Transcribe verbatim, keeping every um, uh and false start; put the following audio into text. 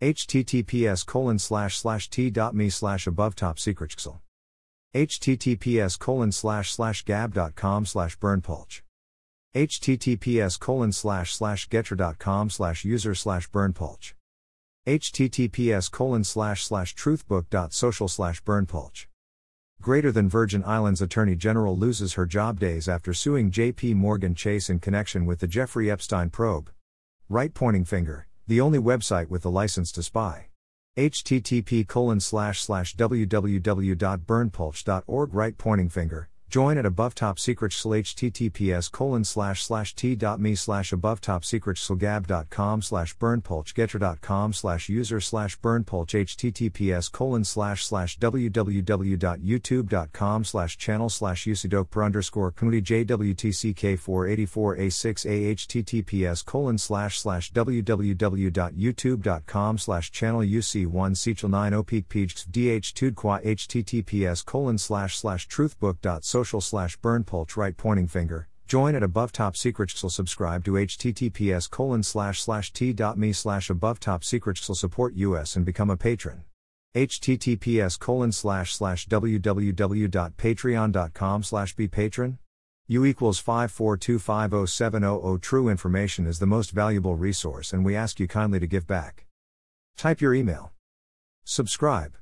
https colon slash slash t.me slash above top secret xl. https colon slash slash gab.com slash burnpulch. https colon slash slash getter.com slash user slash burnpulch. https colon slash slash truthbook.social slash burnpulch. Greater than Virgin Islands Attorney General loses her job days after suing J P Morgan Chase in connection with the Jeffrey Epstein probe. Right pointing finger, the only website with the license to spy. http colon slash slash www.burnpulch.org right pointing finger, join at above top secret sl https colon slash slash t.me slash above top secret sl gab.com slash burnpulch getter.com slash user slash burnpulch https colon slash slash www.youtube.com slash channel slash usidokper underscore community jwtck484a6a https colon slash slash www.youtube.com slash channel uc1cchil9opikpjdh2dqua https colon slash slash truthbook.social slash burnpulch right pointing finger, join at above top secret xl subscribe to https colon slash slash t.me slash above top secret xl support us and become a patron. https colon slash slash www.patreon.com slash be patron. U equals five four two five zero seven zero zero True information is the most valuable resource and we ask you kindly to give back. Type your email. Subscribe.